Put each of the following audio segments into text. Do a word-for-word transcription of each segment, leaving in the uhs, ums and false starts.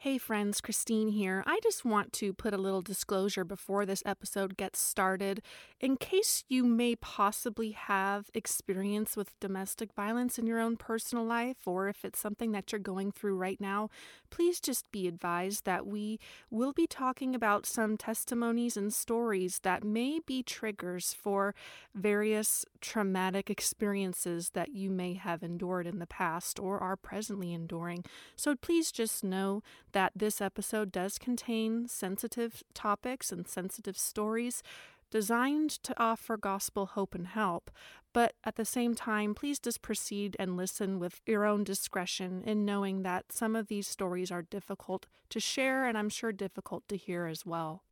Hey friends, Christine here. I just want to put a little disclosure before this episode gets started in case you may possibly have experience with domestic violence in your own personal life, or if it's something that you're going through right now, please just be advised that we will be talking about some testimonies and stories that may be triggers for various traumatic experiences that you may have endured in the past or are presently enduring. So please just know that this episode does contain sensitive topics and sensitive stories designed to offer gospel hope and help. But at the same time, please just proceed and listen with your own discretion in knowing that some of these stories are difficult to share and I'm sure difficult to hear as well.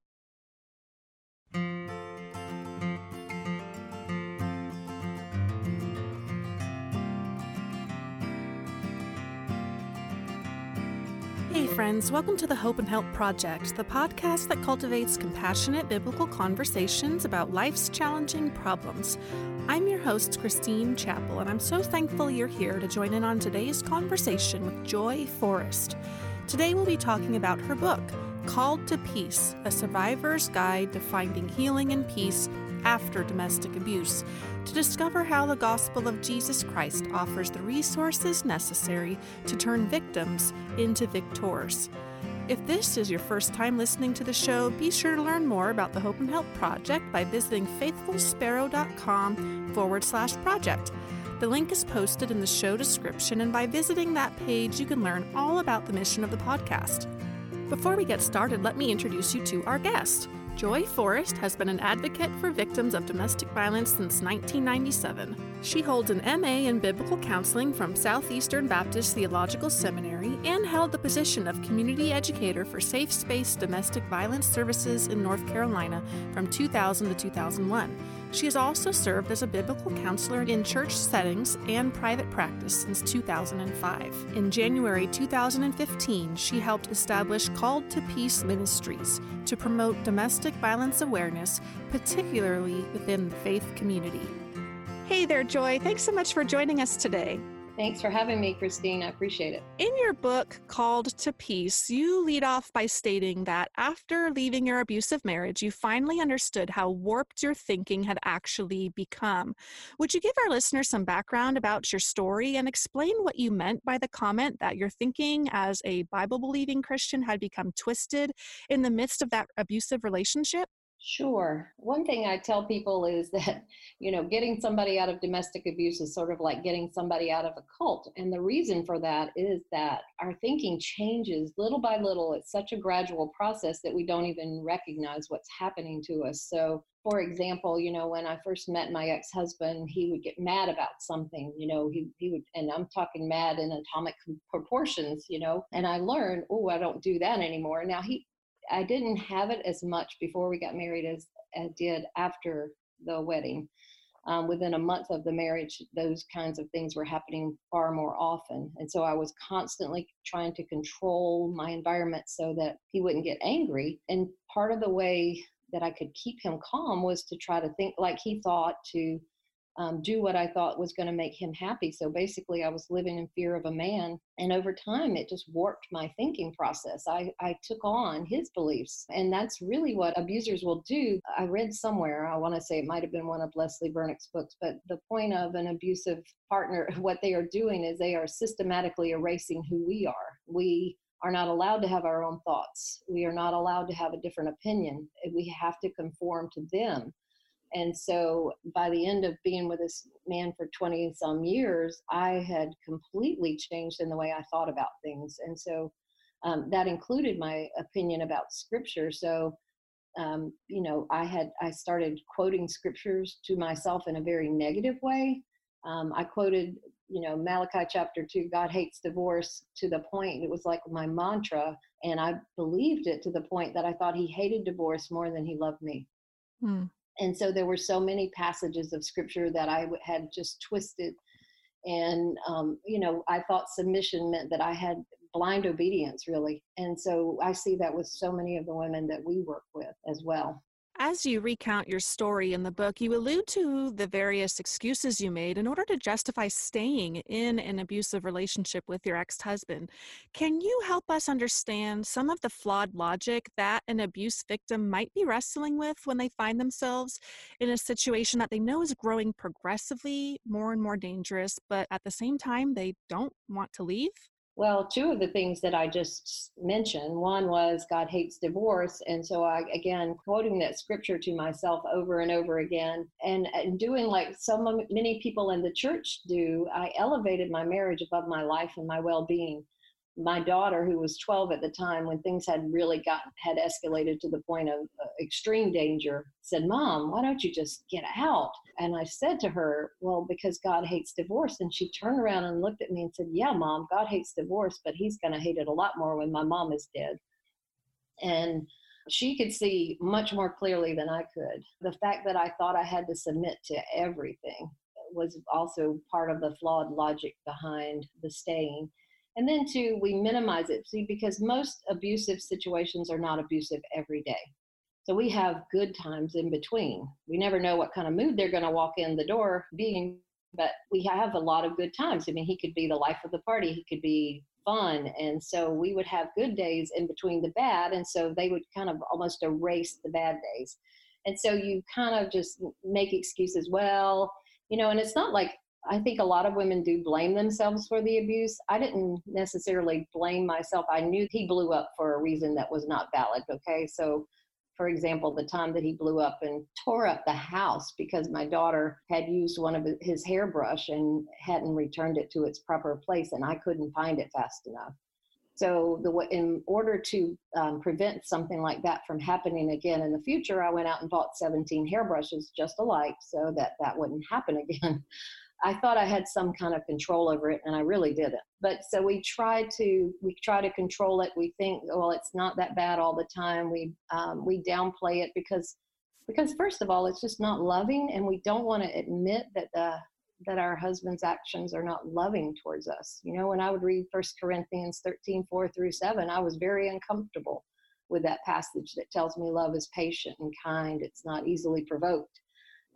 Hey friends, welcome to the Hope and Help Project, the podcast that cultivates compassionate biblical conversations about life's challenging problems. I'm your host, Christine Chappell, and I'm so thankful you're here to join in on today's conversation with Joy Forrest. Today we'll be talking about her book, Called to Peace, A Survivor's Guide to Finding Healing and Peace After Domestic Abuse, to discover how the gospel of Jesus Christ offers the resources necessary to turn victims into victors. If this is your first time listening to the show, be sure to learn more about the Hope and Help Project by visiting faithfulsparrow.com forward slash project. The link is posted in the show description, and by visiting that page, you can learn all about the mission of the podcast. Before we get started, let me introduce you to our guest. Joy Forrest has been an advocate for victims of domestic violence since nineteen ninety-seven. She holds an M A in Biblical Counseling from Southeastern Baptist Theological Seminary and held the position of Community Educator for Safe Space Domestic Violence Services in North Carolina from two thousand to two thousand one. She has also served as a biblical counselor in church settings and private practice since two thousand five. In January two thousand fifteen, she helped establish Called to Peace Ministries to promote domestic violence awareness, particularly within the faith community. Hey there, Joy. Thanks so much for joining us today. Thanks for having me, Christine. I appreciate it. In your book, Called to Peace, you lead off by stating that after leaving your abusive marriage, you finally understood how warped your thinking had actually become. Would you give our listeners some background about your story and explain what you meant by the comment that your thinking as a Bible-believing Christian had become twisted in the midst of that abusive relationship? Sure. One thing I tell people is that, you know, getting somebody out of domestic abuse is sort of like getting somebody out of a cult. And the reason for that is that our thinking changes little by little. It's such a gradual process that we don't even recognize what's happening to us. So, for example, you know, when I first met my ex-husband, he would get mad about something, you know, he he would, and I'm talking mad in atomic proportions, you know, and I learned, oh, I don't do that anymore. Now he I didn't have it as much before we got married as I did after the wedding. Um, within a month of the marriage, those kinds of things were happening far more often. And so I was constantly trying to control my environment so that he wouldn't get angry. And part of the way that I could keep him calm was to try to think like he thought, to um, do what I thought was going to make him happy. So basically I was living in fear of a man. And over time, it just warped my thinking process. I, I took on his beliefs. And that's really what abusers will do. I read somewhere, I want to say it might have been one of Leslie Burnick's books, but the point of an abusive partner, what they are doing is they are systematically erasing who we are. We are not allowed to have our own thoughts. We are not allowed to have a different opinion. We have to conform to them. And so by the end of being with this man for twenty some years, I had completely changed in the way I thought about things. And so um, that included my opinion about scripture. So, um, you know, I had, I started quoting scriptures to myself in a very negative way. Um, I quoted, you know, Malachi chapter two, God hates divorce, to the point it was like my mantra. And I believed it to the point that I thought he hated divorce more than he loved me. Hmm. And so there were so many passages of scripture that I had just twisted. And, um, you know, I thought submission meant that I had blind obedience, really. And so I see that with so many of the women that we work with as well. As you recount your story in the book, you allude to the various excuses you made in order to justify staying in an abusive relationship with your ex-husband. Can you help us understand some of the flawed logic that an abuse victim might be wrestling with when they find themselves in a situation that they know is growing progressively more and more dangerous, but at the same time, they don't want to leave? Well, two of the things that I just mentioned, one was God hates divorce. And so I, again, quoting that scripture to myself over and over again, and, and doing like so many people in the church do, I elevated my marriage above my life and my well-being. My daughter, who was twelve at the time, when things had really gotten, had escalated to the point of extreme danger, said, "Mom, why don't you just get out?" And I said to her, "Well, because God hates divorce." And she turned around and looked at me and said, "Yeah, Mom, God hates divorce, but he's going to hate it a lot more when my mom is dead." And she could see much more clearly than I could. The fact that I thought I had to submit to everything was also part of the flawed logic behind the staying. And then, too, we minimize it, see, because most abusive situations are not abusive every day. So we have good times in between. We never know what kind of mood they're going to walk in the door being, but we have a lot of good times. I mean, he could be the life of the party. He could be fun. And so we would have good days in between the bad, and so they would kind of almost erase the bad days. And so you kind of just make excuses, well, you know, and it's not like, I think a lot of women do blame themselves for the abuse. I didn't necessarily blame myself. I knew he blew up for a reason that was not valid, okay? So, for example, the time that he blew up and tore up the house because my daughter had used one of his hairbrush and hadn't returned it to its proper place, and I couldn't find it fast enough. So the, in order to um, prevent something like that from happening again in the future, I went out and bought seventeen hairbrushes just alike so that that wouldn't happen again. I thought I had some kind of control over it, and I really didn't. But so we try to we try to control it. We think, well, it's not that bad all the time. We um, we downplay it because because first of all, it's just not loving, and we don't want to admit that the that our husband's actions are not loving towards us. You know, when I would read First Corinthians thirteen, four through seven, I was very uncomfortable with that passage that tells me love is patient and kind. It's not easily provoked.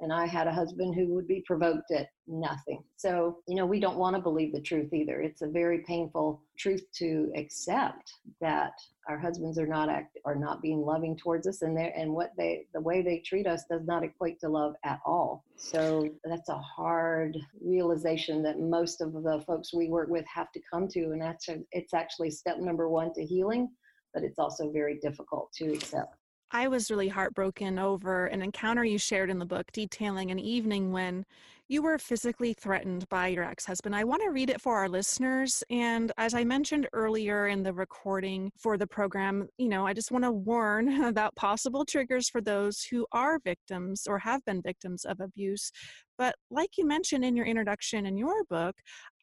And I had a husband who would be provoked at nothing. So, you know, we don't want to believe the truth either. It's a very painful truth to accept that our husbands are not act are not being loving towards us, and they and what they the way they treat us does not equate to love at all. So that's a hard realization that most of the folks we work with have to come to, and that's a, it's actually step number one to healing, but it's also very difficult to accept. I was really heartbroken over an encounter you shared in the book detailing an evening when you were physically threatened by your ex-husband. I want to read it for our listeners. And as I mentioned earlier in the recording for the program, you know, I just want to warn about possible triggers for those who are victims or have been victims of abuse. But like you mentioned in your introduction in your book,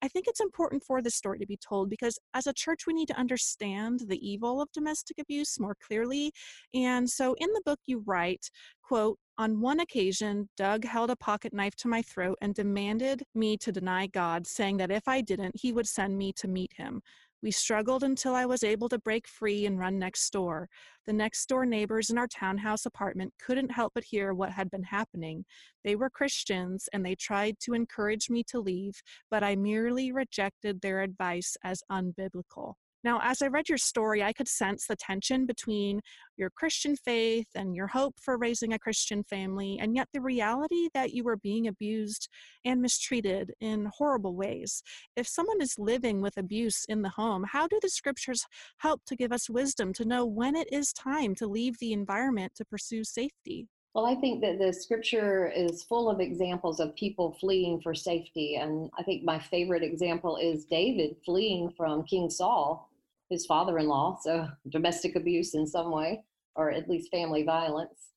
I think it's important for this story to be told because as a church, we need to understand the evil of domestic abuse more clearly. And so in the book, you write, quote, "On one occasion, Doug held a pocket knife to my throat and demanded me to deny God, saying that if I didn't, he would send me to meet him. We struggled until I was able to break free and run next door. The next door neighbors in our townhouse apartment couldn't help but hear what had been happening. They were Christians and they tried to encourage me to leave, but I merely rejected their advice as unbiblical." Now, as I read your story, I could sense the tension between your Christian faith and your hope for raising a Christian family, and yet the reality that you were being abused and mistreated in horrible ways. If someone is living with abuse in the home, how do the scriptures help to give us wisdom to know when it is time to leave the environment to pursue safety? Well, I think that the scripture is full of examples of people fleeing for safety. And I think my favorite example is David fleeing from King Saul, his father-in-law, so domestic abuse in some way, or at least family violence.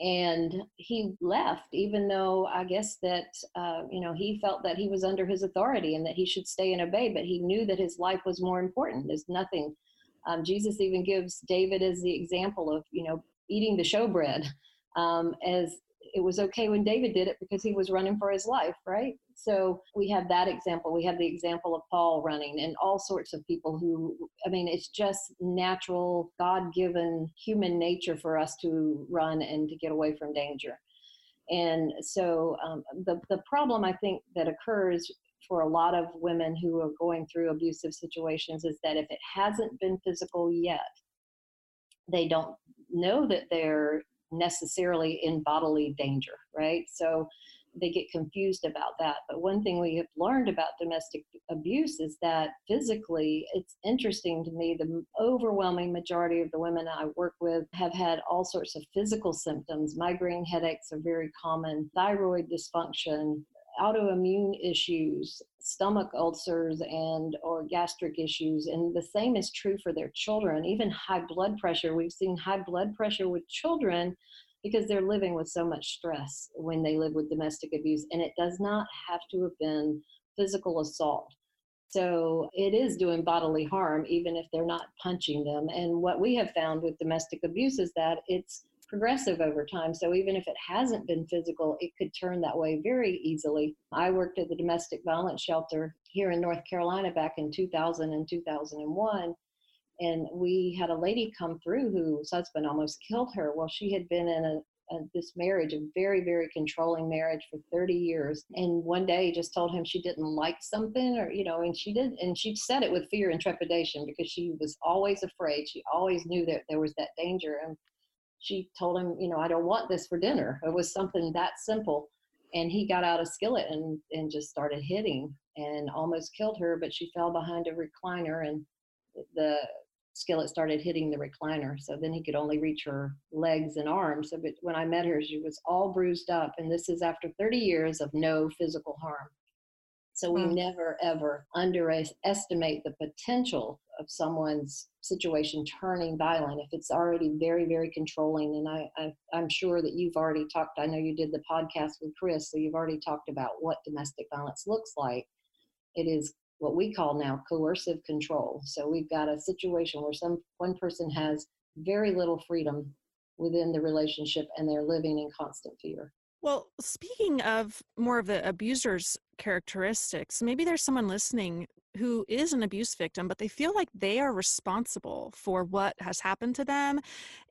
And he left, even though I guess that, uh, you know, he felt that he was under his authority and that he should stay and obey, but he knew that his life was more important. There's nothing. Um, Jesus even gives David as the example of, you know, eating the showbread. Um, as it was okay when David did it because he was running for his life, right? So we have that example. We have the example of Paul running and all sorts of people who, I mean, it's just natural, God-given human nature for us to run and to get away from danger. And so um, the, the problem, I think, that occurs for a lot of women who are going through abusive situations is that if it hasn't been physical yet, they don't know that they're necessarily in bodily danger, right? So they get confused about that. But one thing we have learned about domestic abuse is that physically, it's interesting to me, the overwhelming majority of the women I work with have had all sorts of physical symptoms. Migraine headaches are very common, thyroid dysfunction, autoimmune issues, stomach ulcers and or gastric issues. And the same is true for their children, even high blood pressure. We've seen high blood pressure with children because they're living with so much stress when they live with domestic abuse. And it does not have to have been physical assault. So it is doing bodily harm, even if they're not punching them. And what we have found with domestic abuse is that it's progressive over time. So even if it hasn't been physical, it could turn that way very easily. I worked at the domestic violence shelter here in North Carolina back in two thousand and two thousand one. And we had a lady come through whose husband almost killed her. Well, she had been in a, a, this marriage, a very, very controlling marriage for thirty years. And one day just told him she didn't like something or, you know, and she did. And she said it with fear and trepidation because she was always afraid. She always knew that there was that danger. And she told him, you know, I don't want this for dinner. It was something that simple. And he got out a skillet and, and just started hitting and almost killed her, but she fell behind a recliner and the skillet started hitting the recliner. So then he could only reach her legs and arms. So, but when I met her, she was all bruised up. And this is after thirty years of no physical harm. So we mm. never, ever underestimate the potential of someone's situation turning violent if it's already very, very controlling. And I, I, I'm sure that you've already talked, I know you did the podcast with Chris, so you've already talked about what domestic violence looks like. It is what we call now coercive control. So we've got a situation where some one person has very little freedom within the relationship and they're living in constant fear. Well, speaking of more of the abuser's characteristics, maybe there's someone listening who is an abuse victim, but they feel like they are responsible for what has happened to them,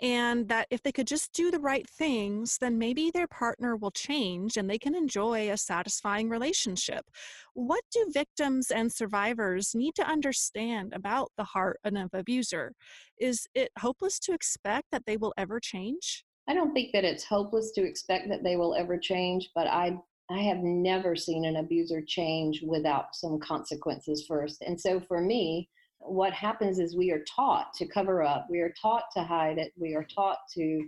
and that if they could just do the right things, then maybe their partner will change and they can enjoy a satisfying relationship. What do victims and survivors need to understand about the heart of an abuser? Is it hopeless to expect that they will ever change? I don't think that it's hopeless to expect that they will ever change, but I I have never seen an abuser change without some consequences first. And so for me, what happens is we are taught to cover up. We are taught to hide it. We are taught to,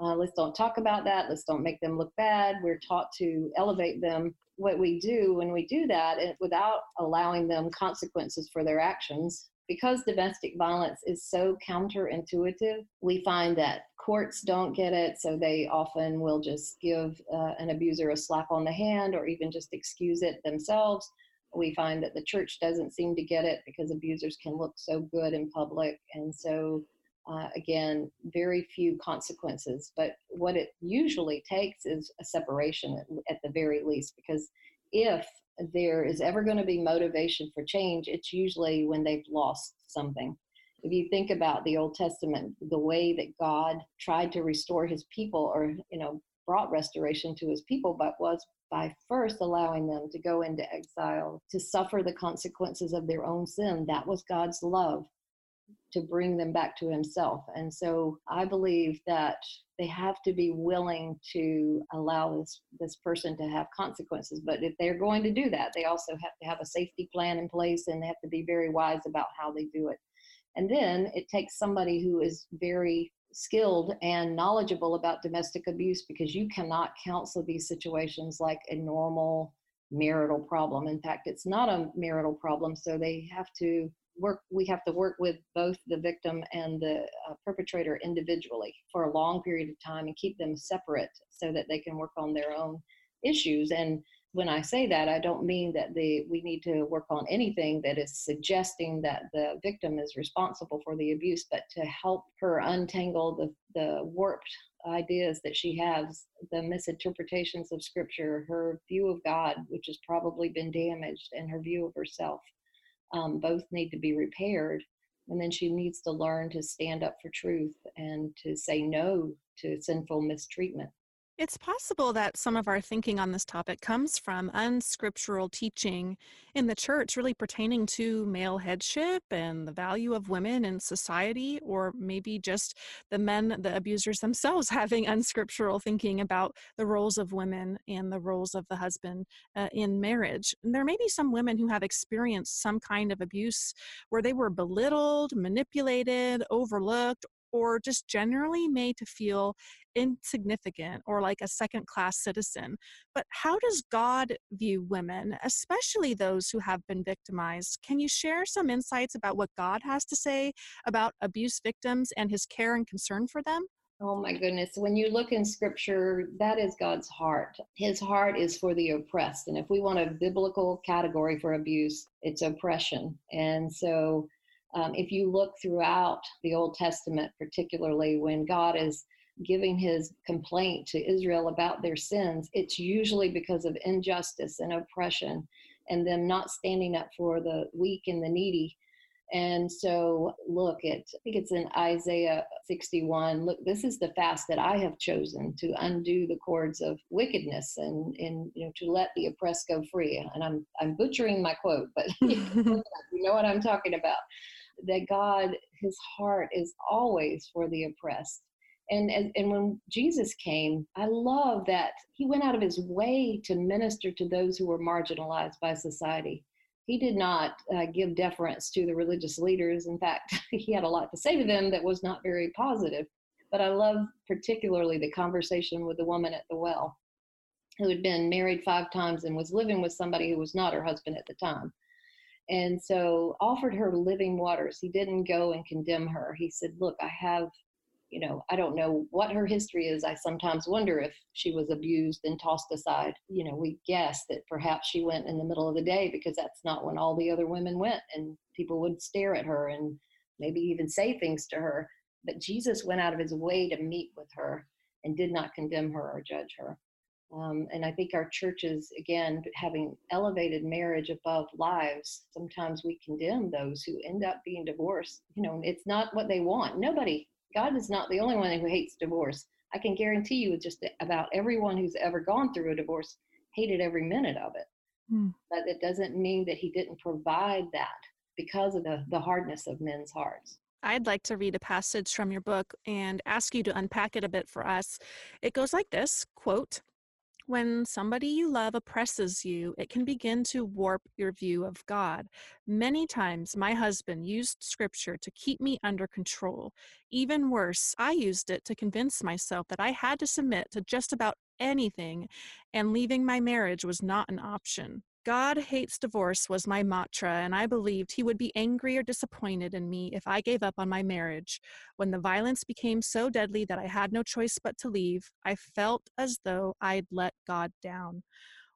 uh, let's don't talk about that. Let's don't make them look bad. We're taught to elevate them. What we do when we do that is without allowing them consequences for their actions. Because domestic violence is so counterintuitive, we find that courts don't get it, so they often will just give uh, an abuser a slap on the hand or even just excuse it themselves. We find that the church doesn't seem to get it because abusers can look so good in public. And so, uh, again, very few consequences. But what it usually takes is a separation at, at the very least, because if there is ever going to be motivation for change, it's usually when they've lost something. If you think about the Old Testament, the way that God tried to restore his people or, you know, brought restoration to his people, but was by first allowing them to go into exile, to suffer the consequences of their own sin. That was God's love to bring them back to himself. And so I believe that they have to be willing to allow this, this person to have consequences. But if they're going to do that, they also have to have a safety plan in place and they have to be very wise about how they do it. And then it takes somebody who is very skilled and knowledgeable about domestic abuse, because you cannot counsel these situations like a normal marital problem. In fact, it's not a marital problem, so they have to work, we have to work with both the victim and the uh, perpetrator individually for a long period of time and keep them separate so that they can work on their own issues. And when I say that, I don't mean that the we need to work on anything that is suggesting that the victim is responsible for the abuse, but to help her untangle the, the warped ideas that she has, the misinterpretations of Scripture, her view of God, which has probably been damaged, and her view of herself. Um, both need to be repaired. And then she needs to learn to stand up for truth and to say no to sinful mistreatment. It's possible that some of our thinking on this topic comes from unscriptural teaching in the church really pertaining to male headship and the value of women in society, or maybe just the men, the abusers themselves, having unscriptural thinking about the roles of women and the roles of the husband uh, in marriage. And there may be some women who have experienced some kind of abuse where they were belittled, manipulated, overlooked, or just generally made to feel insignificant or like a second-class citizen. But how does God view women, especially those who have been victimized? Can you share some insights about what God has to say about abuse victims and his care and concern for them? Oh my goodness. When you look in Scripture, that is God's heart. His heart is for the oppressed. And if we want a biblical category for abuse, it's oppression. And so Um, if you look throughout the Old Testament, particularly when God is giving his complaint to Israel about their sins, it's usually because of injustice and oppression and them not standing up for the weak and the needy. And so look, it, I think it's in Isaiah sixty-one, look, this is the fast that I have chosen to undo the cords of wickedness and, and you know, to let the oppressed go free. And I'm I'm butchering my quote, but you know what I'm talking about, that God, his heart is always for the oppressed. And, and, and when Jesus came, I love that he went out of his way to minister to those who were marginalized by society. He did not uh, give deference to the religious leaders. In fact, he had a lot to say to them that was not very positive. But I love particularly the conversation with the woman at the well, who had been married five times and was living with somebody who was not her husband at the time. And so offered her living waters. He didn't go and condemn her. He said, look, I have, you know, I don't know what her history is. I sometimes wonder if she was abused and tossed aside. You know, we guess that perhaps she went in the middle of the day because that's not when all the other women went, and people would stare at her and maybe even say things to her. But Jesus went out of his way to meet with her and did not condemn her or judge her. Um, and I think our churches, again, having elevated marriage above lives, sometimes we condemn those who end up being divorced. You know, it's not what they want. Nobody. God is not the only one who hates divorce. I can guarantee you just about everyone who's ever gone through a divorce hated every minute of it. Mm. But it doesn't mean that he didn't provide that because of the, the hardness of men's hearts. I'd like to read a passage from your book and ask you to unpack it a bit for us. It goes like this, quote, "When somebody you love oppresses you, it can begin to warp your view of God. Many times my husband used Scripture to keep me under control. Even worse, I used it to convince myself that I had to submit to just about anything, and leaving my marriage was not an option. God hates divorce was my mantra, and I believed he would be angry or disappointed in me if I gave up on my marriage. When the violence became so deadly that I had no choice but to leave, I felt as though I'd let God down."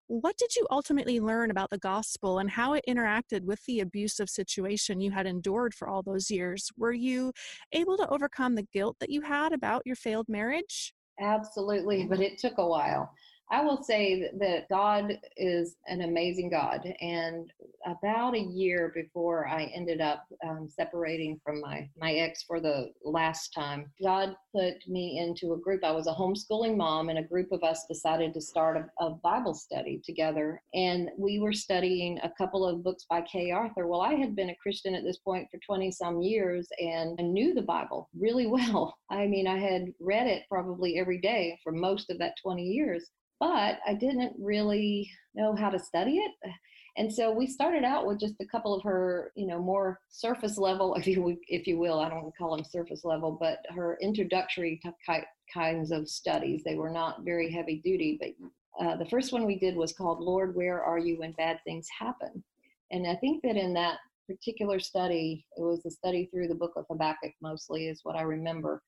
What did you ultimately learn about the gospel and how it interacted with the abusive situation you had endured for all those years? Were you able to overcome the guilt that you had about your failed marriage? Absolutely, but it took a while. I will say that God is an amazing God, and about a year before I ended up um, separating from my, my ex for the last time, God put me into a group. I was a homeschooling mom, and a group of us decided to start a, a Bible study together, and we were studying a couple of books by Kay Arthur. Well, I had been a Christian at this point for twenty-some years, and I knew the Bible really well. I mean, I had read it probably every day for most of that twenty years. But I didn't really know how to study it. And so we started out with just a couple of her, you know, more surface level, if you, if you will, I don't want to call them surface level, but her introductory type kinds of studies. They were not very heavy duty, but uh, the first one we did was called Lord, Where Are You When Bad Things Happen? And I think that in that particular study, it was a study through the book of Habakkuk mostly is what I remember.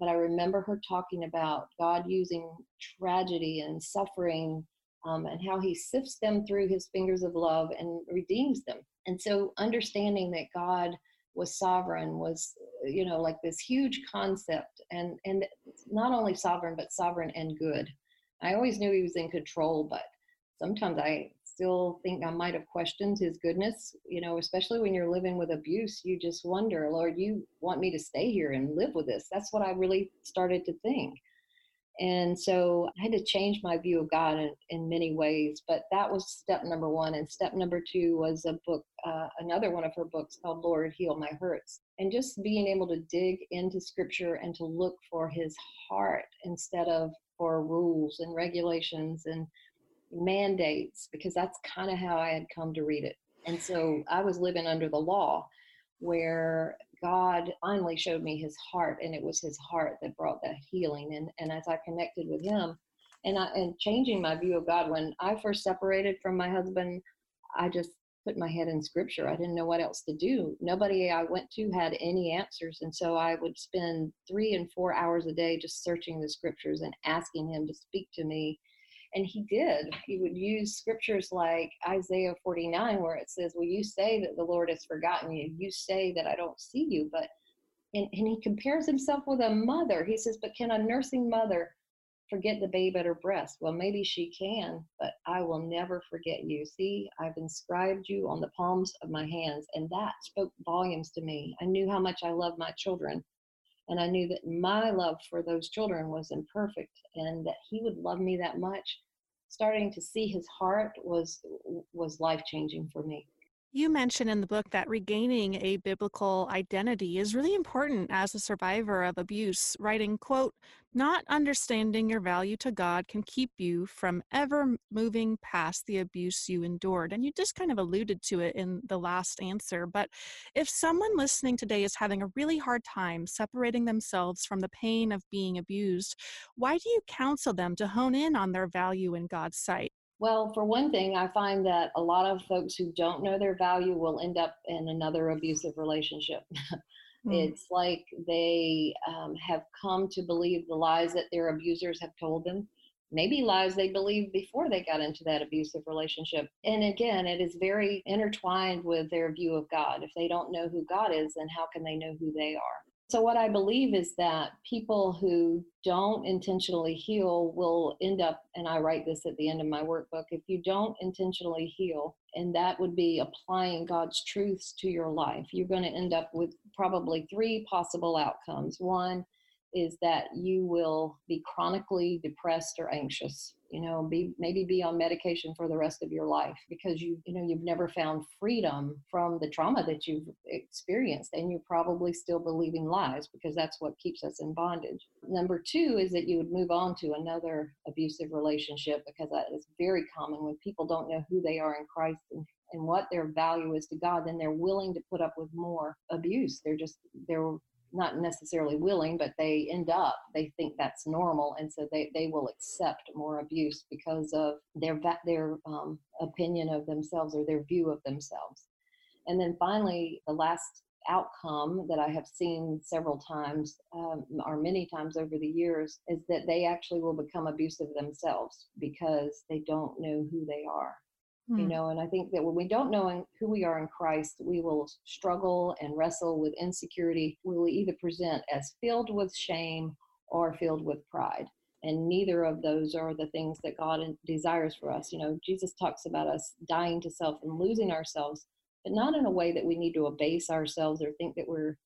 But I remember her talking about God using tragedy and suffering um, and how he sifts them through his fingers of love and redeems them. And so understanding that God was sovereign was, you know, like this huge concept, and, and not only sovereign, but sovereign and good. I always knew he was in control, but sometimes I still think I might have questioned his goodness, you know, especially when you're living with abuse. You just wonder, Lord, you want me to stay here and live with this? That's what I really started to think. And so I had to change my view of God in, in many ways, but that was step number one. And step number two was a book, uh, another one of her books called Lord, Heal My Hurts. And just being able to dig into scripture and to look for his heart instead of for rules and regulations and mandates, because that's kind of how I had come to read it. And so I was living under the law, where God finally showed me his heart, and it was his heart that brought that healing. And, and as I connected with him and I, and changing my view of God, when I first separated from my husband, I just put my head in scripture. I didn't know what else to do. Nobody I went to had any answers. And so I would spend three and four hours a day just searching the scriptures and asking him to speak to me. And he did. He would use scriptures like Isaiah forty-nine, where it says, well, you say that the Lord has forgotten you. You say that I don't see you. But and, and he compares himself with a mother. He says, but can a nursing mother forget the babe at her breast? Well, maybe she can, but I will never forget you. See, I've inscribed you on the palms of my hands. And that spoke volumes to me. I knew how much I loved my children. And I knew that my love for those children was imperfect, and that he would love me that much. Starting to see his heart was was life-changing for me. You mentioned in the book that regaining a biblical identity is really important as a survivor of abuse, writing, quote, "Not understanding your value to God can keep you from ever moving past the abuse you endured." And you just kind of alluded to it in the last answer. But if someone listening today is having a really hard time separating themselves from the pain of being abused, why do you counsel them to hone in on their value in God's sight? Well, for one thing, I find that a lot of folks who don't know their value will end up in another abusive relationship. Mm-hmm. It's like they um, have come to believe the lies that their abusers have told them, maybe lies they believed before they got into that abusive relationship. And again, it is very intertwined with their view of God. If they don't know who God is, then how can they know who they are? So what I believe is that people who don't intentionally heal will end up, and I write this at the end of my workbook, if you don't intentionally heal, and that would be applying God's truths to your life, you're going to end up with probably three possible outcomes. One is that you will be chronically depressed or anxious, you know, be maybe be on medication for the rest of your life because you, you know, you've never found freedom from the trauma that you've experienced, and you're probably still believing lies because that's what keeps us in bondage. Number two is that you would move on to another abusive relationship, because that is very common when people don't know who they are in Christ and, and what their value is to God, then they're willing to put up with more abuse. They're just, they're not necessarily willing, but they end up, they think that's normal. And so they, they will accept more abuse because of their, their um, opinion of themselves or their view of themselves. And then finally, the last outcome that I have seen several times um, or many times over the years is that they actually will become abusive themselves because they don't know who they are. You know, and I think that when we don't know who we are in Christ, we will struggle and wrestle with insecurity. We will either present as filled with shame or filled with pride. And neither of those are the things that God desires for us. You know, Jesus talks about us dying to self and losing ourselves, but not in a way that we need to abase ourselves or think that we're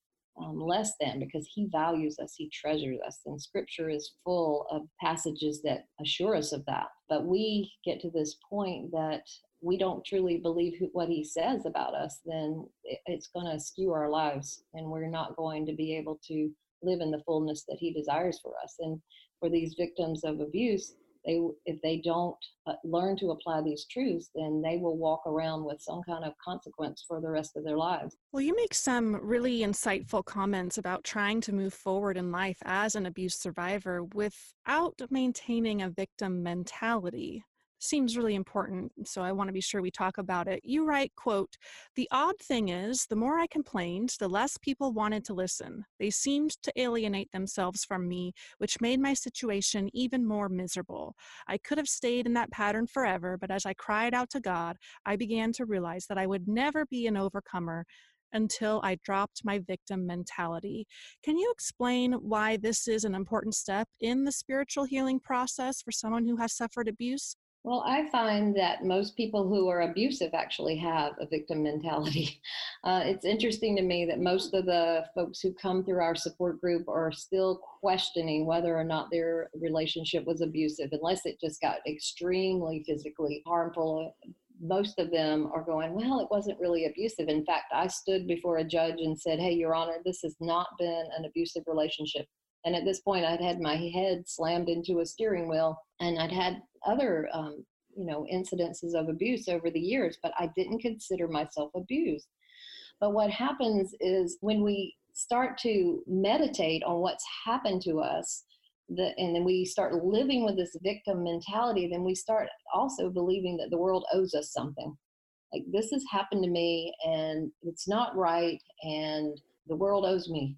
um, less than, because he values us, he treasures us. And scripture is full of passages that assure us of that. But we get to this point that we don't truly believe who, what he says about us, then it, it's going to skew our lives, and we're not going to be able to live in the fullness that he desires for us. And for these victims of abuse, they if they don't uh, learn to apply these truths, then they will walk around with some kind of consequence for the rest of their lives. Well, you make some really insightful comments about trying to move forward in life as an abuse survivor without maintaining a victim mentality. seems really important, so I want to be sure we talk about it. You write, quote, "The odd thing is, the more I complained, the less people wanted to listen. They seemed to alienate themselves from me, which made my situation even more miserable. I could have stayed in that pattern forever, but as I cried out to God, I began to realize that I would never be an overcomer until I dropped my victim mentality." Can you explain why this is an important step in the spiritual healing process for someone who has suffered abuse? Well, I find that most people who are abusive actually have a victim mentality. Uh, it's interesting to me that most of the folks who come through our support group are still questioning whether or not their relationship was abusive, unless it just got extremely physically harmful. Most of them are going, well, it wasn't really abusive. In fact, I stood before a judge and said, hey, Your Honor, this has not been an abusive relationship. And at this point, I'd had my head slammed into a steering wheel, and I'd had other, um, you know, incidences of abuse over the years, but I didn't consider myself abused. But what happens is when we start to meditate on what's happened to us, The, and then we start living with this victim mentality, then we start also believing that the world owes us something. Like, this has happened to me, and it's not right, and the world owes me.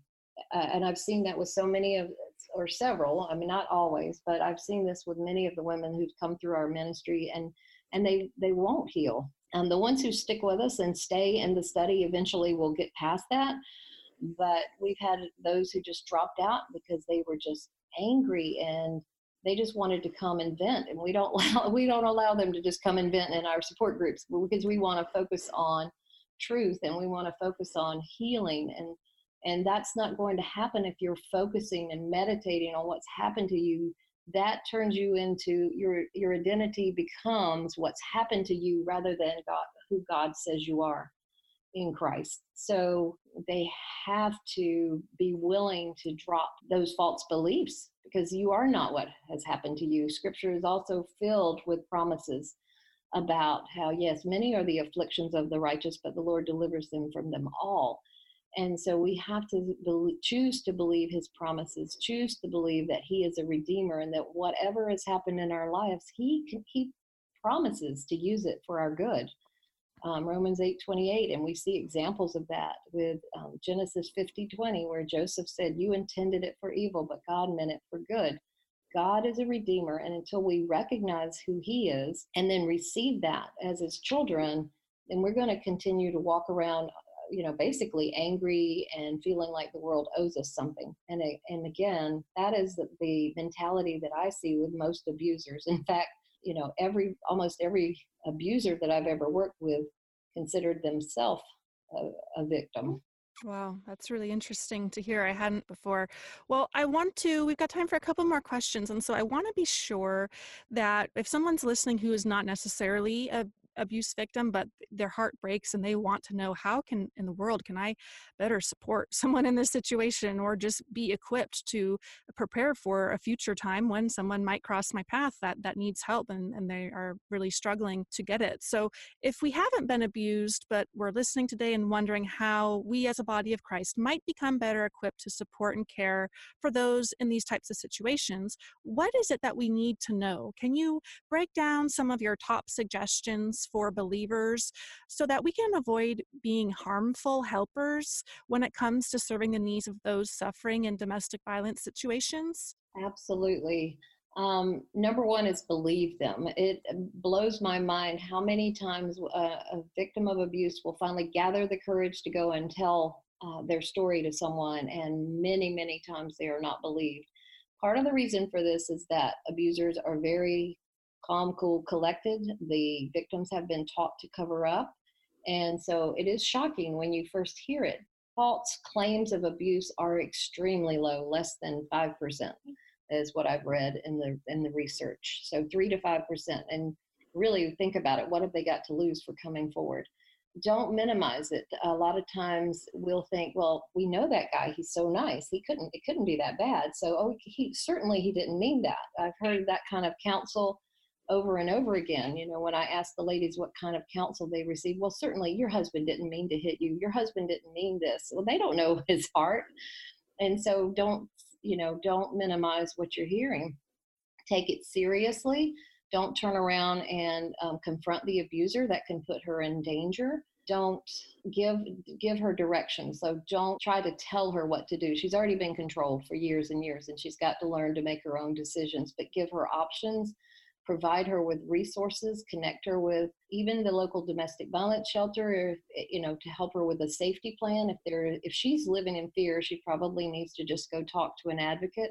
Uh, and I've seen that with so many of, or several, I mean, not always, but I've seen this with many of the women who've come through our ministry, and, and they, they won't heal. And the ones who stick with us and stay in the study eventually will get past that. But we've had those who just dropped out because they were just angry and they just wanted to come and vent, and we don't allow, we don't allow them to just come and vent in our support groups, because we want to focus on truth and we want to focus on healing, and and that's not going to happen if you're focusing and meditating on what's happened to you. That turns you into your your identity becomes what's happened to you rather than God, who God says you are in Christ. So they have to be willing to drop those false beliefs, because you are not what has happened to you. Scripture is also filled with promises about how, yes, many are the afflictions of the righteous, but the Lord delivers them from them all. And so we have to be- choose to believe his promises, choose to believe that he is a redeemer, and that whatever has happened in our lives, he can, he promises to use it for our good. Um, Romans eight twenty-eight, and we see examples of that with um, Genesis fifty twenty, where Joseph said, you intended it for evil, but God meant it for good. God is a redeemer, and until we recognize who he is and then receive that as his children, then we're going to continue to walk around, you know, basically angry and feeling like the world owes us something. And, and again, that is the, the mentality that I see with most abusers. In fact, you know, every almost every abuser that I've ever worked with considered themselves a, a victim. Wow, that's really interesting to hear. I hadn't before. Well, I want to, we've got time for a couple more questions. And so I want to be sure that if someone's listening who is not necessarily a abuse victim, but their heart breaks and they want to know, how can in the world can I better support someone in this situation, or just be equipped to prepare for a future time when someone might cross my path that, that needs help and, and they are really struggling to get it. So if we haven't been abused, but we're listening today and wondering how we as a body of Christ might become better equipped to support and care for those in these types of situations, what is it that we need to know? Can you break down some of your top suggestions for believers so that we can avoid being harmful helpers when it comes to serving the needs of those suffering in domestic violence situations? Absolutely. Um, number one is believe them. It blows my mind how many times a, a victim of abuse will finally gather the courage to go and tell uh, their story to someone, and many, many times they are not believed. Part of the reason for this is that abusers are very calm, cool, collected. The victims have been taught to cover up. And so it is shocking when you first hear it. False claims of abuse are extremely low, less than five percent is what I've read in the in the research. So three to five percent. And really think about it. What have they got to lose for coming forward? Don't minimize it. A lot of times we'll think, well, we know that guy. He's so nice. He couldn't, it couldn't be that bad. So oh, he certainly he didn't mean that. I've heard that kind of counsel over and over again. You know, when I asked the ladies what kind of counsel they received, well, certainly your husband didn't mean to hit you. Your husband didn't mean this. Well, they don't know his heart. And so don't, you know, don't minimize what you're hearing. Take it seriously. Don't turn around and um, confront the abuser. That can put her in danger. Don't give give her direction. So don't try to tell her what to do. She's already been controlled for years and years, and she's got to learn to make her own decisions. But give her options. Provide her with resources. Connect her with even the local domestic violence shelter, or, you know, to help her with a safety plan. If there, if she's living in fear, she probably needs to just go talk to an advocate.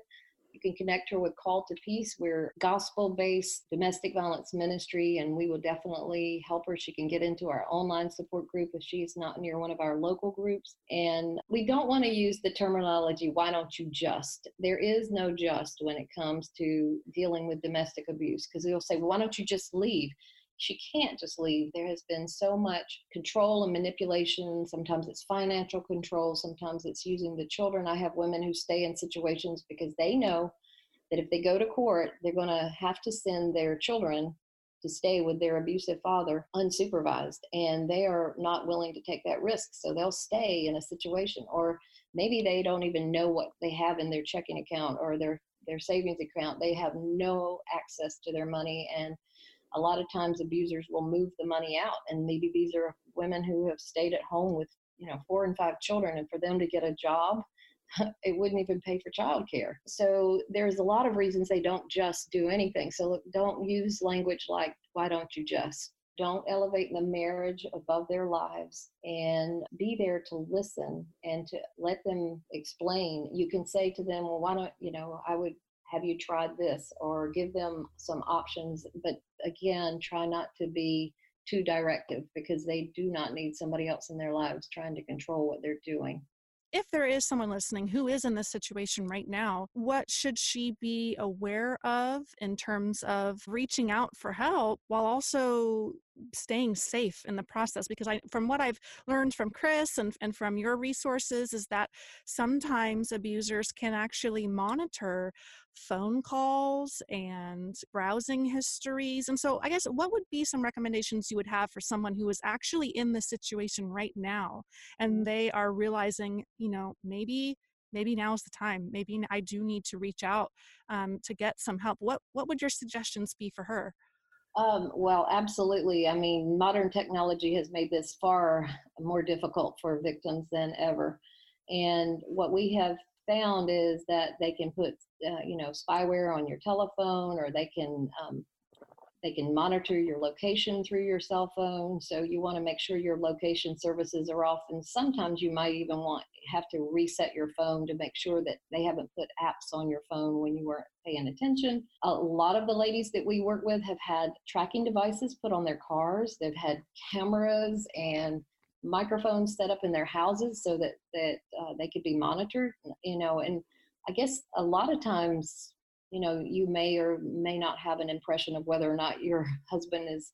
You can connect her with Called to Peace. We're gospel-based domestic violence ministry, and we will definitely help her. She can get into our online support group if she's not near one of our local groups. And we don't want to use the terminology, why don't you just? There is no just when it comes to dealing with domestic abuse, because they'll say, well, why don't you just leave? She can't just leave. There has been so much control and manipulation. Sometimes it's financial control. Sometimes it's using the children. I have women who stay in situations because they know that if they go to court, they're going to have to send their children to stay with their abusive father unsupervised. And they are not willing to take that risk. So they'll stay in a situation, or maybe they don't even know what they have in their checking account or their, their savings account. They have no access to their money, and a lot of times abusers will move the money out, and maybe these are women who have stayed at home with, you know, four and five children, and for them to get a job, it wouldn't even pay for childcare. So there's a lot of reasons they don't just do anything. So look, don't use language like, why don't you just? Don't elevate the marriage above their lives, and be there to listen and to let them explain. You can say to them, well, why don't, you know, I would, have you tried this, or give them some options. But again, try not to be too directive, because they do not need somebody else in their lives trying to control what they're doing. If there is someone listening who is in this situation right now, what should she be aware of in terms of reaching out for help while also staying safe in the process? Because I, from what I've learned from Chris and, and from your resources, is that sometimes abusers can actually monitor phone calls and browsing histories. And so I guess what would be some recommendations you would have for someone who is actually in this situation right now, and they are realizing, you know, maybe maybe now is the time. Maybe I do need to reach out um, to get some help. What what would your suggestions be for her? Um, well, absolutely. I mean, modern technology has made this far more difficult for victims than ever. And what we have found is that they can put, uh, you know, spyware on your telephone, or they can um, they can monitor your location through your cell phone. So you want to make sure your location services are off. And sometimes you might even want have to reset your phone to make sure that they haven't put apps on your phone when you weren't paying attention. A lot of the ladies that we work with have had tracking devices put on their cars. They've had cameras and microphones set up in their houses so that, that uh, they could be monitored, you know, and I guess a lot of times, you know, you may or may not have an impression of whether or not your husband is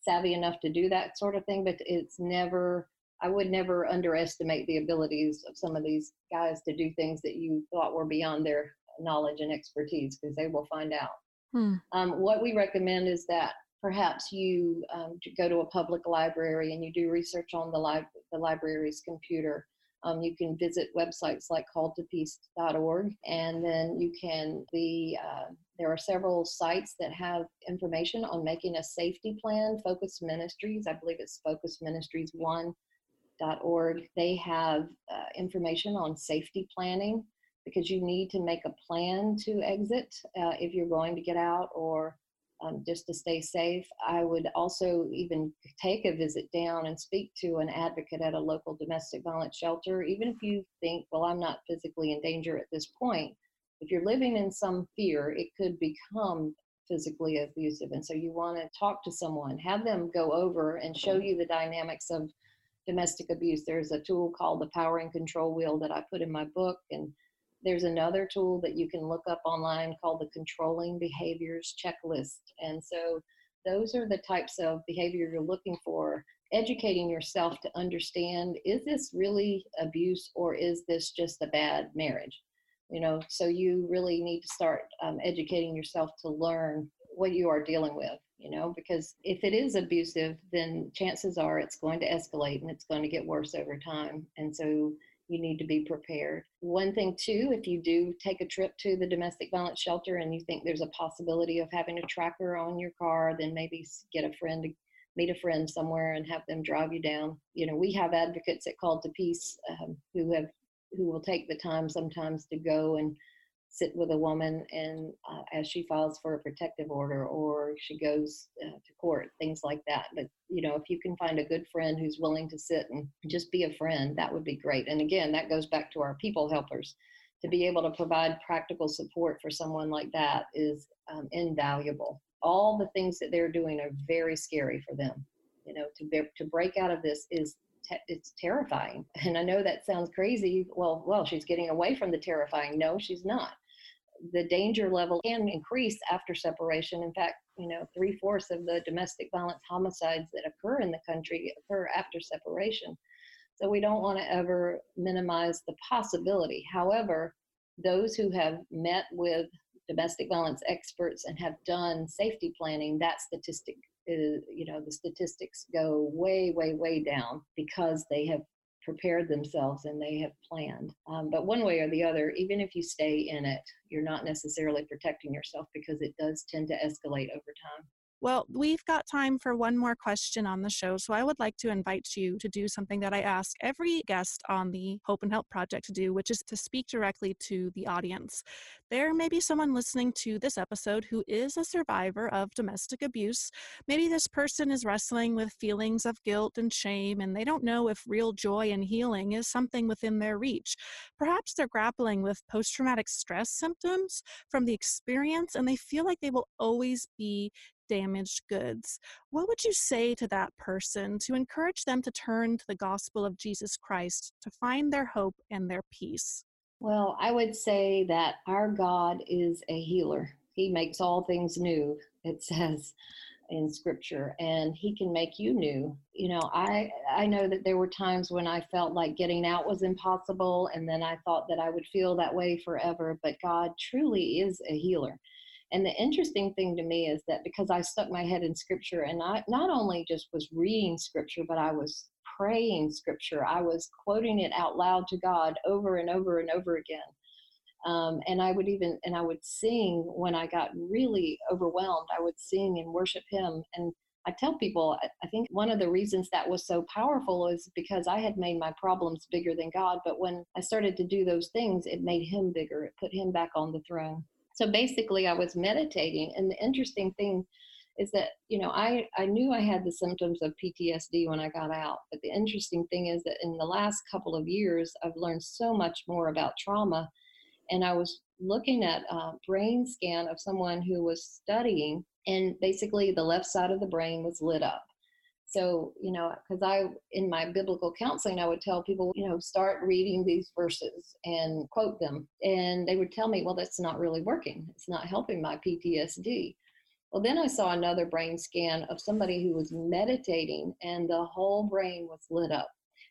savvy enough to do that sort of thing, but it's never, I would never underestimate the abilities of some of these guys to do things that you thought were beyond their knowledge and expertise, because they will find out. Hmm. Um, what we recommend is that perhaps you um, go to a public library and you do research on the, li- the library's computer. Um, you can visit websites like called to peace dot org, and then you can be, uh, there are several sites that have information on making a safety plan. Focus Ministries, I believe it's focus ministries one dot org. They have uh, information on safety planning, because you need to make a plan to exit uh, if you're going to get out, or Um, just to stay safe. I would also even take a visit down and speak to an advocate at a local domestic violence shelter. Even if you think, well, I'm not physically in danger at this point, if you're living in some fear, it could become physically abusive. And so you want to talk to someone, have them go over and show you the dynamics of domestic abuse. There's a tool called the Power and Control Wheel that I put in my book, and there's another tool that you can look up online called the Controlling Behaviors Checklist. And so those are the types of behavior you're looking for, educating yourself to understand, is this really abuse, or is this just a bad marriage? You know, so you really need to start um, educating yourself to learn what you are dealing with, you know, because if it is abusive, then chances are it's going to escalate and it's going to get worse over time. And so you need to be prepared. One thing too, if you do take a trip to the domestic violence shelter and you think there's a possibility of having a tracker on your car, then maybe get a friend, meet a friend somewhere and have them drive you down. You know, we have advocates at Called to Peace um, who have, who will take the time sometimes to go and sit with a woman and uh, as she files for a protective order or she goes uh, to court, things like that. But, you know, if you can find a good friend who's willing to sit and just be a friend, that would be great. And again, that goes back to our people helpers. To be able to provide practical support for someone like that is um, invaluable. All the things that they're doing are very scary for them. You know, to be, to break out of this is it's terrifying. And I know that sounds crazy. Well, well, she's getting away from the terrifying. No, she's not. The danger level can increase after separation. In fact, you know, three-fourths of the domestic violence homicides that occur in the country occur after separation. So we don't want to ever minimize the possibility. However, those who have met with domestic violence experts and have done safety planning, that statistic is, you know, the statistics go way, way, way down because they have prepared themselves and they have planned. Um, but one way or the other, even if you stay in it, you're not necessarily protecting yourself because it does tend to escalate over time. Well, we've got time for one more question on the show, so I would like to invite you to do something that I ask every guest on the Hope and Help Project to do, which is to speak directly to the audience. There may be someone listening to this episode who is a survivor of domestic abuse. Maybe this person is wrestling with feelings of guilt and shame, and they don't know if real joy and healing is something within their reach. Perhaps they're grappling with post-traumatic stress symptoms from the experience, and they feel like they will always be damaged goods. What would you say to that person to encourage them to turn to the gospel of Jesus Christ to find their hope and their peace? Well, I would say that our God is a healer. He makes all things new, it says in scripture, and he can make you new. You know, I, I know that there were times when I felt like getting out was impossible, and then I thought that I would feel that way forever, but God truly is a healer. And the interesting thing to me is that because I stuck my head in scripture and I not only just was reading scripture, but I was praying scripture. I was quoting it out loud to God over and over and over again. Um, and I would even, and I would sing when I got really overwhelmed, I would sing and worship him. And I tell people, I think one of the reasons that was so powerful is because I had made my problems bigger than God. But when I started to do those things, it made him bigger. It put him back on the throne. So basically I was meditating, and the interesting thing is that, you know, I, I knew I had the symptoms of P T S D when I got out, but the interesting thing is that in the last couple of years, I've learned so much more about trauma, and I was looking at a brain scan of someone who was studying, and basically the left side of the brain was lit up. So, you know, because I, in my biblical counseling, I would tell people, you know, start reading these verses and quote them. And they would tell me, well, that's not really working. It's not helping my P T S D. Well, then I saw another brain scan of somebody who was meditating and the whole brain was lit up.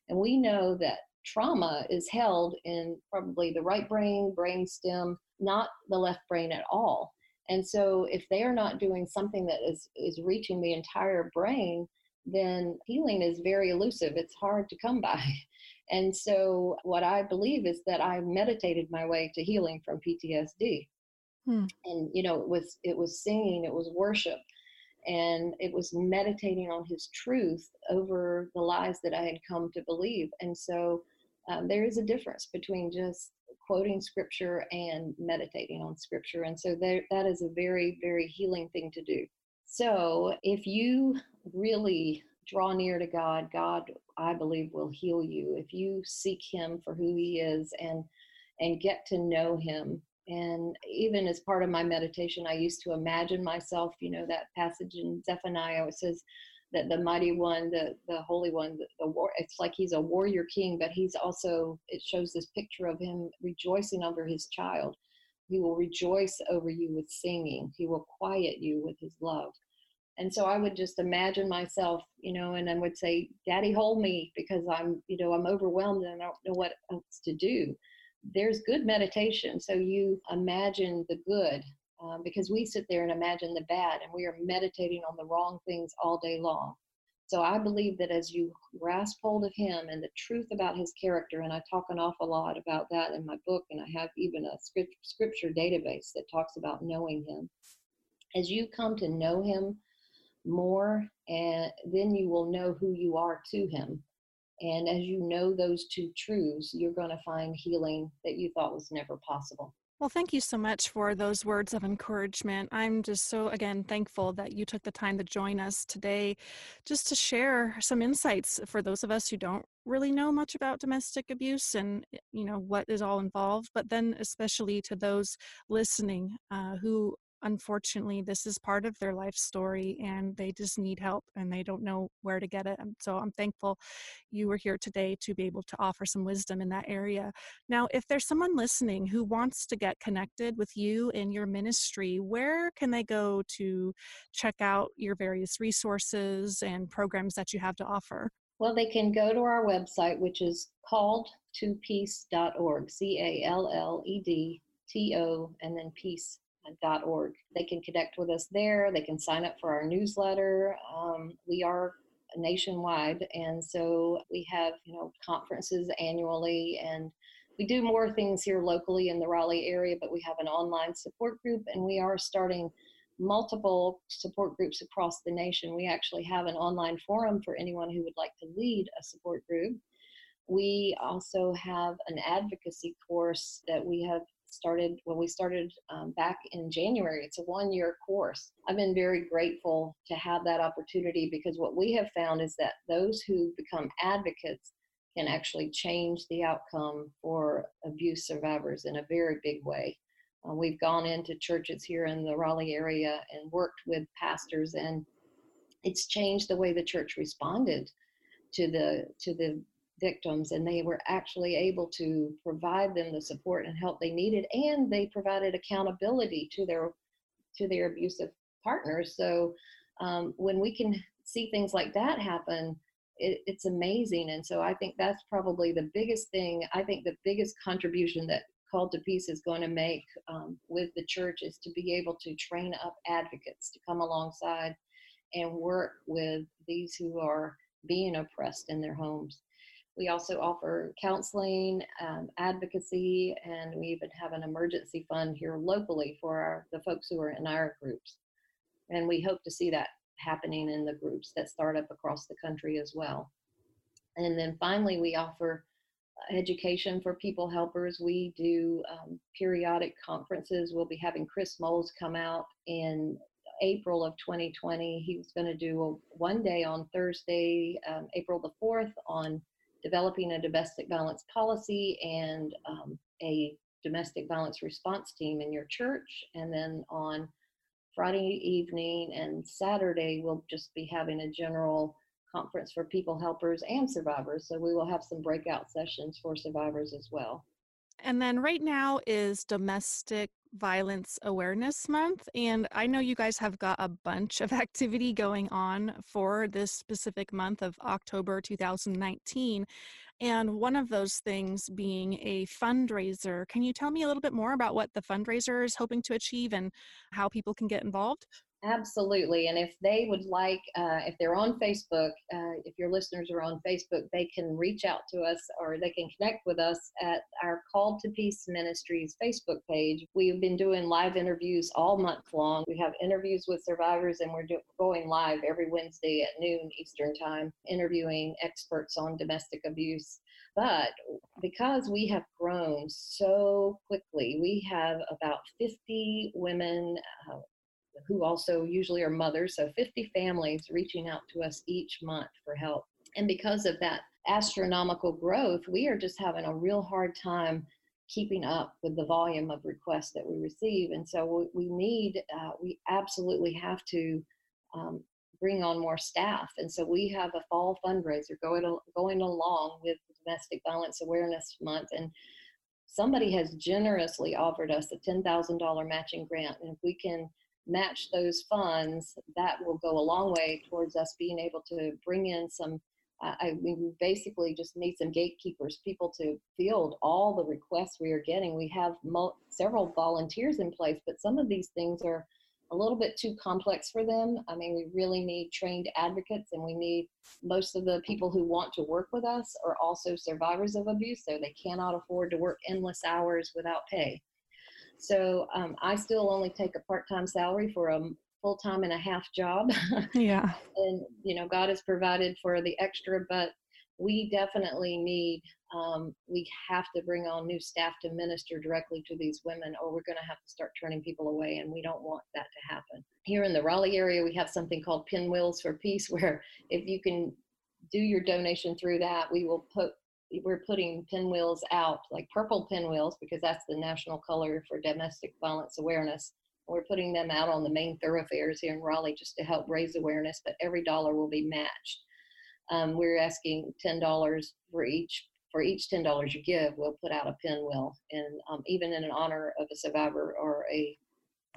And we know that trauma is held in probably the right brain, brainstem, not the left brain at all. And so if they are not doing something that is, is reaching the entire brain, then healing is very elusive. It's hard to come by. And so what I believe is that I meditated my way to healing from P T S D. Hmm. And, you know, it was, it was singing, it was worship, and it was meditating on his truth over the lies that I had come to believe. And so um, there is a difference between just quoting scripture and meditating on scripture. And so there, that is a very, very healing thing to do. So if you really draw near to God, God, I believe, will heal you. If you seek him for who he is and and get to know him. And even as part of my meditation, I used to imagine myself, you know, that passage in Zephaniah, it says that the mighty one, the, the holy one, the, the war, it's like he's a warrior king, but he's also, it shows this picture of him rejoicing over his child. He will rejoice over you with singing. He will quiet you with his love. And so I would just imagine myself, you know, and I would say, Daddy, hold me, because I'm, you know, I'm overwhelmed and I don't know what else to do. There's good meditation. So you imagine the good, um, because we sit there and imagine the bad, and we are meditating on the wrong things all day long. So I believe that as you grasp hold of him and the truth about his character, and I talk an awful lot about that in my book, and I have even a script, scripture database that talks about knowing him. As you come to know him more, and then you will know who you are to him. And as you know those two truths, you're going to find healing that you thought was never possible. Well, thank you so much for those words of encouragement. I'm just so, again, thankful that you took the time to join us today just to share some insights for those of us who don't really know much about domestic abuse and, you know, what is all involved, but then especially to those listening uh, who, unfortunately, this is part of their life story and they just need help and they don't know where to get it. And so I'm thankful you were here today to be able to offer some wisdom in that area. Now, if there's someone listening who wants to get connected with you and your ministry, where can they go to check out your various resources and programs that you have to offer? Well, they can go to our website, which is called to peace dot org, C A L L E D T O, and then peace. Dot org. They can connect with us there. They can sign up for our newsletter. Um, we are nationwide, and so we have, you know, conferences annually, and we do more things here locally in the Raleigh area, but we have an online support group, and we are starting multiple support groups across the nation. We actually have an online forum for anyone who would like to lead a support group. We also have an advocacy course that we have started when we started um, back in January. It's a one-year course. I've been very grateful to have that opportunity, because what we have found is that those who become advocates can actually change the outcome for abuse survivors in a very big way. Uh, we've gone into churches here in the Raleigh area and worked with pastors, and it's changed the way the church responded to the to the victims, and they were actually able to provide them the support and help they needed, and they provided accountability to their to their abusive partners. So um, when we can see things like that happen, it, it's amazing. And so I think that's probably the biggest thing. I think the biggest contribution that Called to Peace is going to make um, with the church is to be able to train up advocates to come alongside and work with these who are being oppressed in their homes. We also offer counseling, um, advocacy, and we even have an emergency fund here locally for our, the folks who are in our groups. And we hope to see that happening in the groups that start up across the country as well. And then finally, we offer education for people helpers. We do um, periodic conferences. We'll be having Chris Moles come out in April of twenty twenty. He was going to do a, one day on Thursday, um, April the fourth, on developing a domestic violence policy and um, a domestic violence response team in your church. And then on Friday evening and Saturday, we'll just be having a general conference for people helpers and survivors. So we will have some breakout sessions for survivors as well. And then right now is Domestic Violence Awareness Month, and I know you guys have got a bunch of activity going on for this specific month of October two thousand nineteen, and one of those things being a fundraiser. Can you tell me a little bit more about what the fundraiser is hoping to achieve and how people can get involved? Absolutely. And if they would like, uh, if they're on Facebook, uh, if your listeners are on Facebook, they can reach out to us, or they can connect with us at our Called to Peace Ministries Facebook page. We've been doing live interviews all month long. We have interviews with survivors, and we're do- going live every Wednesday at noon Eastern time, interviewing experts on domestic abuse. But because we have grown so quickly, we have about fifty women uh, who also usually are mothers, so fifty families reaching out to us each month for help. And because of that astronomical growth, we are just having a real hard time keeping up with the volume of requests that we receive. And so we need, uh, we absolutely have to um, bring on more staff. And so we have a fall fundraiser going, going along with Domestic Violence Awareness Month. And somebody has generously offered us a ten thousand dollars matching grant. And if we can match those funds, that will go a long way towards us being able to bring in some, uh, I mean, we basically just need some gatekeepers, people to field all the requests we are getting. We have mo- several volunteers in place, but some of these things are a little bit too complex for them. I mean, we really need trained advocates, and we need most of the people who want to work with us are also survivors of abuse, so they cannot afford to work endless hours without pay. So um, I still only take a part-time salary for a full-time and a half job. Yeah. And, you know, God has provided for the extra, but we definitely need, um, we have to bring on new staff to minister directly to these women, or we're going to have to start turning people away, and we don't want that to happen. Here in the Raleigh area, we have something called Pinwheels for Peace, where if you can do your donation through that, we will put, we're putting pinwheels out, like purple pinwheels, because that's the national color for domestic violence awareness. We're putting them out on the main thoroughfares here in Raleigh just to help raise awareness, but every dollar will be matched. Um, we're asking ten dollars for each, for each ten dollars you give, we'll put out a pinwheel, and um, even in honor of a survivor or a,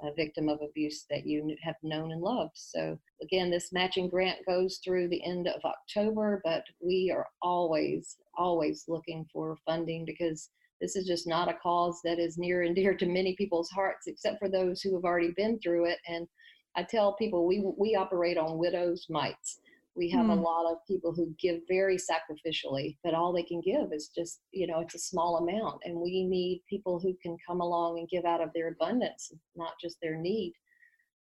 a victim of abuse that you have known and loved. So again, this matching grant goes through the end of October, but we are always, always looking for funding, because this is just not a cause that is near and dear to many people's hearts, except for those who have already been through it. And I tell people, we, we operate on widow's mites. We have mm. a lot of people who give very sacrificially, but all they can give is just, you know, it's a small amount. And we need people who can come along and give out of their abundance, not just their need.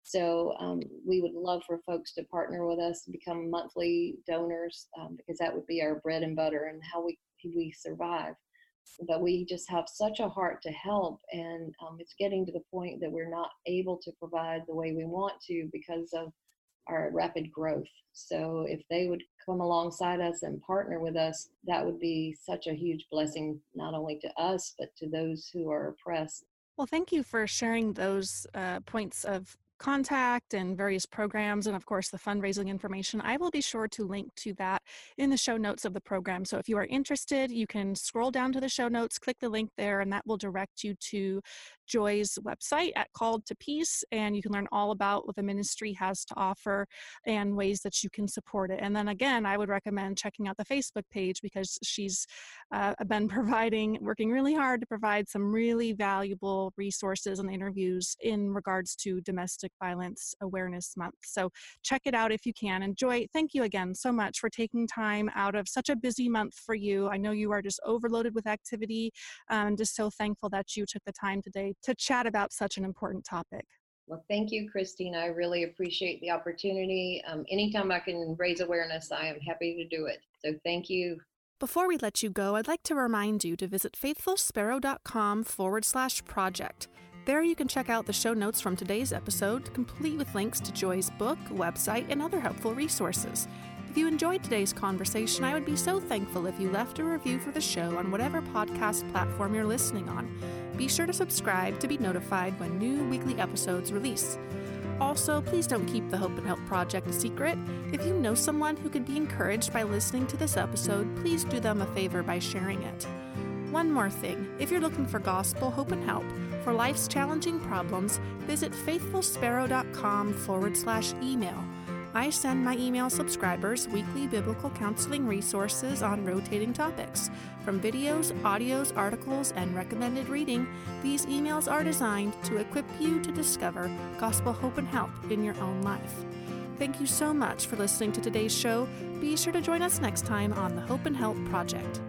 So um, we would love for folks to partner with us and become monthly donors, um, because that would be our bread and butter and how we, we survive. But we just have such a heart to help, and um, it's getting to the point that we're not able to provide the way we want to because of our rapid growth. So if they would come alongside us and partner with us, that would be such a huge blessing, not only to us, but to those who are oppressed. Well, thank you for sharing those uh, points of contact and various programs, and of course the fundraising information. I will be sure to link to that in the show notes of the program. So if you are interested, you can scroll down to the show notes, click the link there, and that will direct you to Joy's website at Called to Peace, and you can learn all about what the ministry has to offer and ways that you can support it. And then again, I would recommend checking out the Facebook page, because she's uh, been providing, working really hard to provide some really valuable resources and interviews in regards to domestic Violence Awareness Month. So check it out if you can. And Joy, thank you again so much for taking time out of such a busy month for you. I know you are just overloaded with activity. I'm just so thankful that you took the time today to chat about such an important topic. Well, thank you, Christine. I really appreciate the opportunity. Um, anytime I can raise awareness, I am happy to do it. So thank you. Before we let you go, I'd like to remind you to visit faithfulsparrow.com forward slash project. There you can check out the show notes from today's episode, complete with links to Joy's book, website, and other helpful resources. If you enjoyed today's conversation, I would be so thankful if you left a review for the show on whatever podcast platform you're listening on. Be sure to subscribe to be notified when new weekly episodes release. Also, please don't keep the Hope and Help Project a secret. If you know someone who could be encouraged by listening to this episode, please do them a favor by sharing it. One more thing, if you're looking for gospel, hope, and help for life's challenging problems, visit faithfulsparrow.com forward slash email. I send my email subscribers weekly biblical counseling resources on rotating topics. From videos, audios, articles, and recommended reading, these emails are designed to equip you to discover gospel hope and help in your own life. Thank you so much for listening to today's show. Be sure to join us next time on the Hope and Help Project.